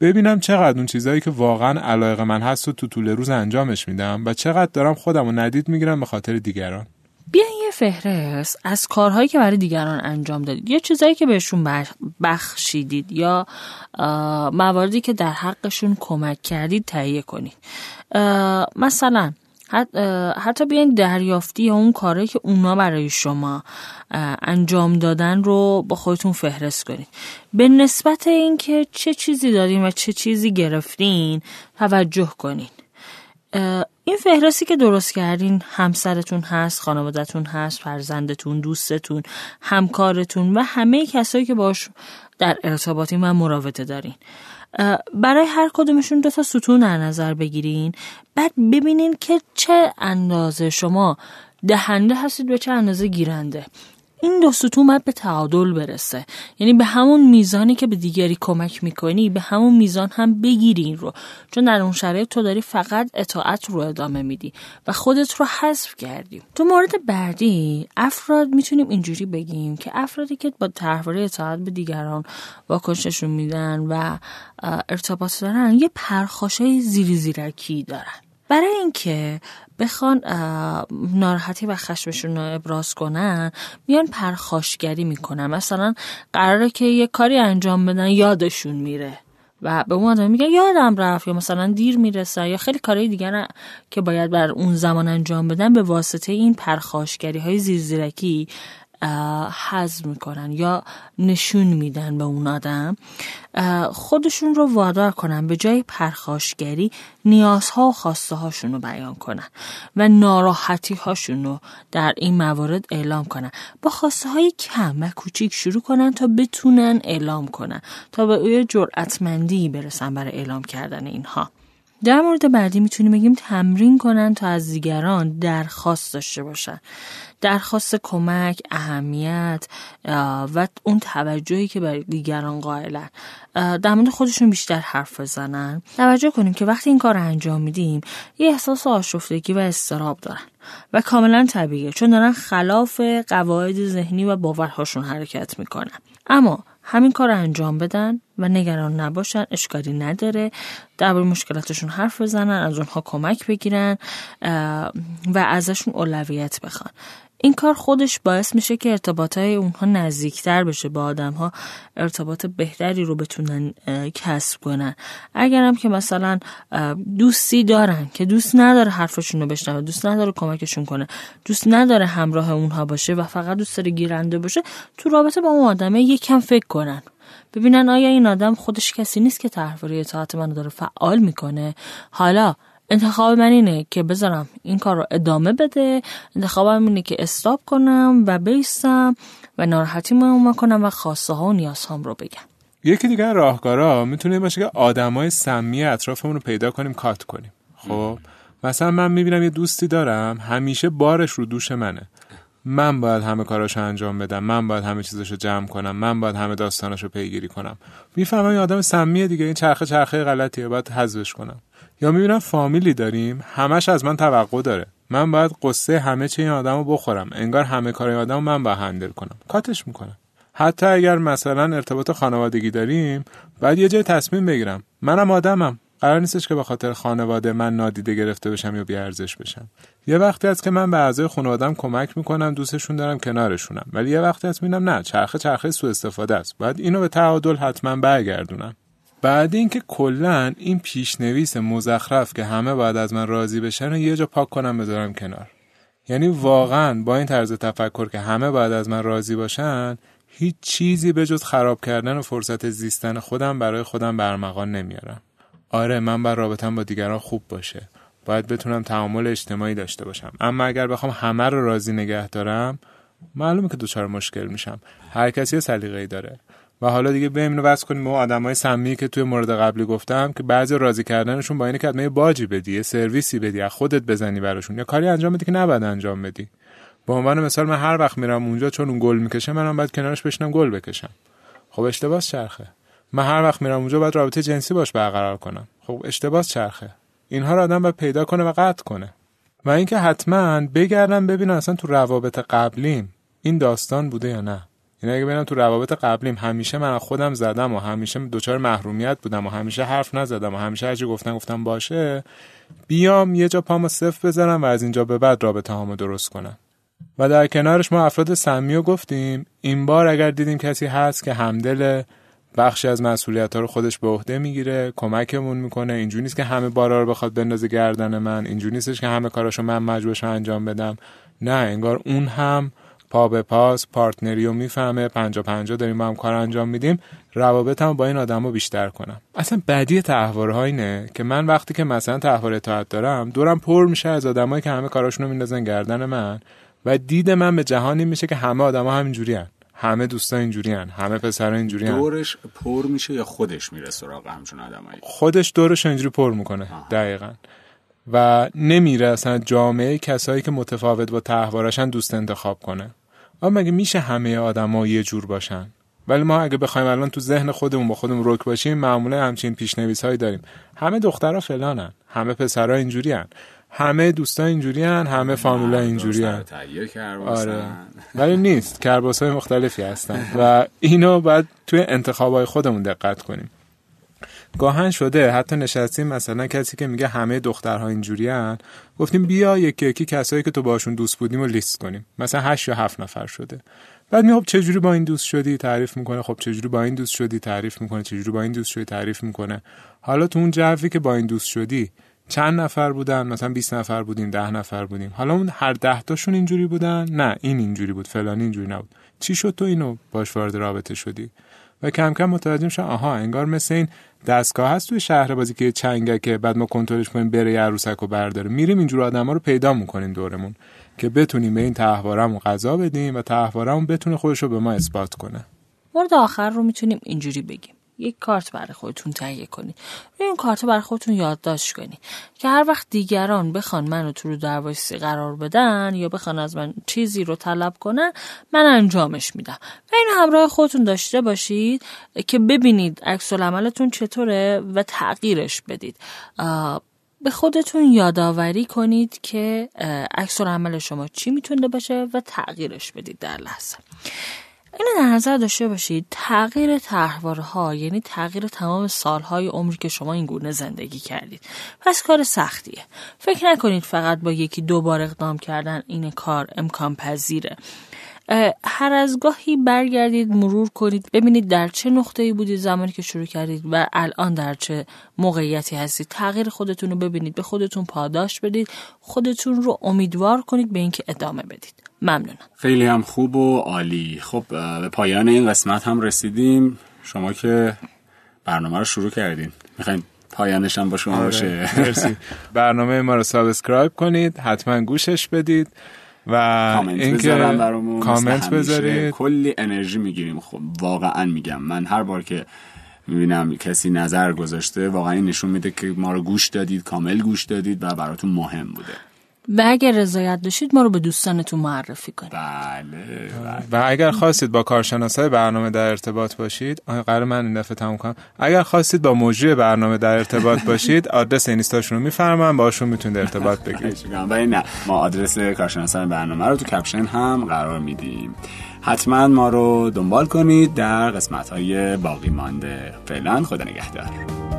ببینم چقدر اون چیزایی که واقعا علاقه من هست و تو طول روز انجامش میدم و چقدر دارم خودمو ندید میگیرم به خاطر دیگران. بیاین یه فهرست از کارهایی که برای دیگران انجام دادید، یا چیزایی که بهشون بخشیدید، یا مواردی که در حقشون کمک کردید تهیه کنید. مثلا حتی بیاین دریافتی یا اون کارهایی که اونا برای شما انجام دادن رو با خودتون فهرست کنید. به نسبت این که چه چیزی دادین و چه چیزی گرفتین توجه کنید. این فهرستی که درست کردین همسرتون هست، خانوادتون هست، فرزندتون، دوستتون، همکارتون و همه کسایی که باش در ارتباطین و مراوده دارین. برای هر کدومشون دو تا ستون در نظر بگیرین، بعد ببینین که چه اندازه شما دهنده هستید به چه اندازه گیرنده. این دو ستون باید به تعادل برسه، یعنی به همون میزانی که به دیگری کمک میکنی به همون میزان هم بگیری این رو، چون در اون شرایط تو داری فقط اطاعت رو ادامه میدی و خودت رو حذف کردی. تو مورد بعدی افراد میتونیم اینجوری بگیم که افرادی که با تحویل اطاعت به دیگران واکنش نشون میدن و ارتباط دارن یه پرخاشای زیری زیرکی دارن. برای اینکه بخوان ناراحتی و خشمشون رو ابراز کنن میان پرخاشگری میکنن. مثلا قراره که یه کاری انجام بدن یادشون میره و به اون آدم میگن یادم رفت، یا مثلا دیر میرسن، یا خیلی کارهای دیگر که باید بر اون زمان انجام بدن به واسطه این پرخاشگری های زیرزیرکی حذف میکنن یا نشون میدن به اون آدم. خودشون رو وادار کنن به جای پرخاشگری نیازها و خواسته هاشون رو بیان کنن و ناراحتی هاشون رو در این موارد اعلام کنن. با خواسته های کم و کوچیک شروع کنن تا بتونن اعلام کنن، تا به یه جرأتمندی برسن برای اعلام کردن اینها. در مورد بعدی میتونیم بگیم تمرین کنن تا از دیگران درخواست داشته باشن، درخواست کمک، اهمیت و اون توجهی که به دیگران قائلن. در مورد خودشون بیشتر حرف بزنن. توجه کنیم که وقتی این کار رو انجام میدیم یه احساس آشفتگی و اضطراب دارن و کاملا طبیعیه، چون دارن خلاف قواعد ذهنی و باورهاشون حرکت میکنن. اما همین کار رو انجام بدن و نگران نباشن، اشکالی نداره. درباره مشکلاتشون حرف بزنن، از اونها کمک بگیرن و ازشون اولویت بخوان. این کار خودش باعث میشه که ارتباطهای اونها نزدیکتر بشه، با آدمها ارتباط بهتری رو بتونن کسب کنن. اگر هم که مثلا دوستی دارن که دوست نداره حرفشون رو بشنوه، دوست نداره کمکشون کنه، دوست نداره همراه اونها باشه و فقط دوست داره گیرنده باشه، تو رابطه با اون آدمه یکم فکر کنن، ببینن آیا این آدم خودش کسی نیست که تحویل اطاعت منو داره فعال میکنه. حالا انتخاب من اینه که بذارم این کار رو ادامه بده، انتخابم اینه که استاپ کنم و بیستم و ناراحتی ما کنم و خواسته ها و نیاز هم رو بگم. یکی دیگر راهکارا میتونه این باشه که آدم های سمی اطرافمون رو پیدا کنیم، کات کنیم. خب مثلا من میبینم یه دوستی دارم همیشه بارش رو دوش منه، من باید همه کاراشو انجام بدم، من باید همه چیزاشو جمع کنم، من باید همه داستاناشو پیگیری کنم. میفهمم یه آدم سمیه دیگه، این چرخه چرخه غلطیه، باید حذفش کنم. یا میبینم فامیلی داریم همش از من توقع داره، من باید قصه همه چی این آدمو بخورم، انگار همه کار این آدمو من باید هندل کنم، کاتش میکنم. حتی اگر مثلا ارتباط خانوادگی داریم باید یه جای تصمیم بگیرم، منم آدمم، قرار نیستش که به خاطر خانواده من نادیده گرفته بشم یا بی‌ارزش بشم. یه وقتی هست که من به اعضای خانواده‌ام کمک میکنم، دوستشون دارم، کنارشونم، ولی یه وقتی هست میبینم نه، چرخه چرخه سوء استفاده است، باید اینو به تعادل حتما برگردونم. بعد اینکه کلا این پیشنویس مزخرف که همه باید از من راضی بشن و یه جا پاک کنم بذارم کنار. یعنی واقعا با این طرز تفکر که همه باید از من راضی باشن هیچ چیزی به جز خراب کردن و فرصت زیستن خودم برای خودم برمغان نمیارم. آره من بر رابطم با دیگران خوب باشه، باید بتونم تعامل اجتماعی داشته باشم، اما اگر بخوام همه رو راضی نگه دارم معلومه که دوچار مشکل میشم. هر کسی یه سلیقه‌ای داره. و حالا دیگه بریم اینو بس کنیم به آدمای سمی که توی مورد قبلی گفتم که بعضی راضی کردنشون با اینه که حتما باجی بدی، یه سرویسی بدی، از خودت بزنی براشون، یا کاری انجام بدی که نباید انجام بدی. به عنوان مثال من هر وقت میرم اونجا چون اون گل میکشه منم باید کنارش بشینم گل بکشم. خب اشتباس چرخه. من هر وقت میرم اونجا باید رابطه جنسی باش برقرار کنم. خب اشتباس چرخه. اینها رو آدم باید پیدا کنه و قطع کنه. و اینکه حتما بگردم ببینم اصلا تو روابط قبلیم این داستان بوده یا نه. یعنی اگه ببینم تو روابط قبلیم همیشه من خودم زدم و همیشه دوچار محرومیت بودم و همیشه حرف نزدم و همیشه هرچی گفتن گفتم باشه، بیام یه جا پامو صفر بزنم و از اینجا به بعد رابطه هامو درست کنم. و در کنارش ما افراد سمی رو گفتیم، این بار اگر دیدیم کسی هست که همدل بخشی از مسئولیت‌ها رو خودش به عهده میگیره، کمکمون میکنه، اینجوری نیست که همه بارا رو بخواد بندازه گردن من، اینجوری نیستش که همه کاراشو من مجبورشم انجام بدم، نه انگار اون هم پا به پاس پارتنریو میفهمه، پنجا پنجا داریم با هم کار انجام میدیم، روابطم با این آدمو بیشتر کنم. اصلا بدی تحوارها اینه که من وقتی که مثلا تحوار اطاعت دارم دورم پر میشه از آدمایی که همه کاراشونو میندازن گردن من و دید من به جهانی میشه که همه آدما همینجورین، همه دوستا اینجورین، همه پسرا اینجورین. دورش پر میشه یا خودش میره سراغ همچون آدمایی؟ خودش دورش اینجوری پر میکنه. آه. دقیقاً. و نمیره اصلا جامعه کسایی که متفاوت با طرحوارشن دوست انتخاب کنه. اما مگه میشه همه آدما یه جور باشن؟ ولی ما اگه بخوایم الان تو ذهن خودمون با خودمون رک باشیم، معمولا همچین پیش‌نویس‌هایی داریم. همه دخترها فلانن، همه پسرها اینجورین، همه دوستا اینجورین، همه فامیلا اینجورین. آره. ولی نیست، کرباس‌های مختلفی هستن و اینو باید توی انتخاب‌های خودمون دقت کنیم. گاهن شده حتی نشستیم مثلا کسی که میگه همه دخترها اینجورین، گفتیم بیا یکی یکی کسایی که تو باشون دوست بودیم و لیست کنیم، مثلا هشت یا هفت نفر شده. بعد میگه خب چجوری با این دوست شدی، تعریف میکنه. خب چجوری با این دوست شدی، تعریف میکنه. چجوری با این دوست شدی، تعریف میکنه. حالا تو اون جوی که با این دوست شدی چند نفر بودن؟ مثلا بیست نفر بودیم، ده نفر بودیم. حالا اون هر ده تاشون اینجوری بودن؟ نه، این اینجوری بود، فلانی اینجوری نبود. چی شد تو اینو باش وارد رابطه شدی؟ و کم کم متوجه میشن آها، انگار مثل این دستگاه هست توی شهر بازی که چنگکه، بعد ما کنترلش کنیم بره یه عروسک و برداره. میریم اینجور آدم ها رو پیدا میکنیم دورمون که بتونیم به این طرحوارمون قضا بدیم و طرحوارمون بتونه خودش رو به ما اثبات کنه. مورد آخر رو میتونیم اینجوری بگیم: یک کارت برای خودتون تهیه کنید. روی اون کارت برای خودتون یادداشت کنید که هر وقت دیگران بخوان منو تو رو دروایسی قرار بدن یا بخوان از من چیزی رو طلب کنن، من انجامش میدم. و اینو همراه خودتون داشته باشید که ببینید عکس العملتون چطوره و تغییرش بدید. به خودتون یادآوری کنید که عکس العمل شما چی میتونه باشه و تغییرش بدید در لحظه. اینو در نظر داشته باشید، تغییر طرحوارها یعنی تغییر تمام سالهای عمری که شما این گونه زندگی کردید. پس کار سختیه. فکر نکنید فقط با یکی دو بار اقدام کردن این کار امکان پذیره. هر از گاهی برگردید، مرور کنید، ببینید در چه نقطه‌ای بودید زمانی که شروع کردید و الان در چه موقعیتی هستید. تغییر خودتون رو ببینید، به خودتون پاداش بدید، خودتون رو امیدوار کنید به اینکه ادامه بدید. ممنونم. خیلی هم خوب و عالی. خب به پایان این قسمت هم رسیدیم. شما که برنامه رو شروع کردین، می‌خواید پایانش هم با شما باشه. مرسی. برنامه ما رو سابسکرایب کنید، حتما گوشش بدید و اینکه کامنت بذارید. کلی انرژی میگیریم. خب واقعا میگم، من هر بار که میبینم کسی نظر گذاشته واقعا این نشون میده که ما رو گوش دادید، کامل گوش دادید و براتون مهم بوده. و اگر رضایت داشتید ما رو به دوستانتون معرفی کنید. بله, بله. و اگر خواستید با کارشناسای برنامه در ارتباط باشید، آخه قرار من این دفعه تموم کنم. اگر خواستید با مجری برنامه در ارتباط باشید، آدرس اینستاشون رو میفرمایید، باهاشون میتونید ارتباط بگیرید. ولی نه، ما آدرس کارشناسای برنامه رو تو کپشن هم قرار میدیم. حتما ما رو دنبال کنید در قسمت‌های باقی مانده. فعلا خدا نگهدار.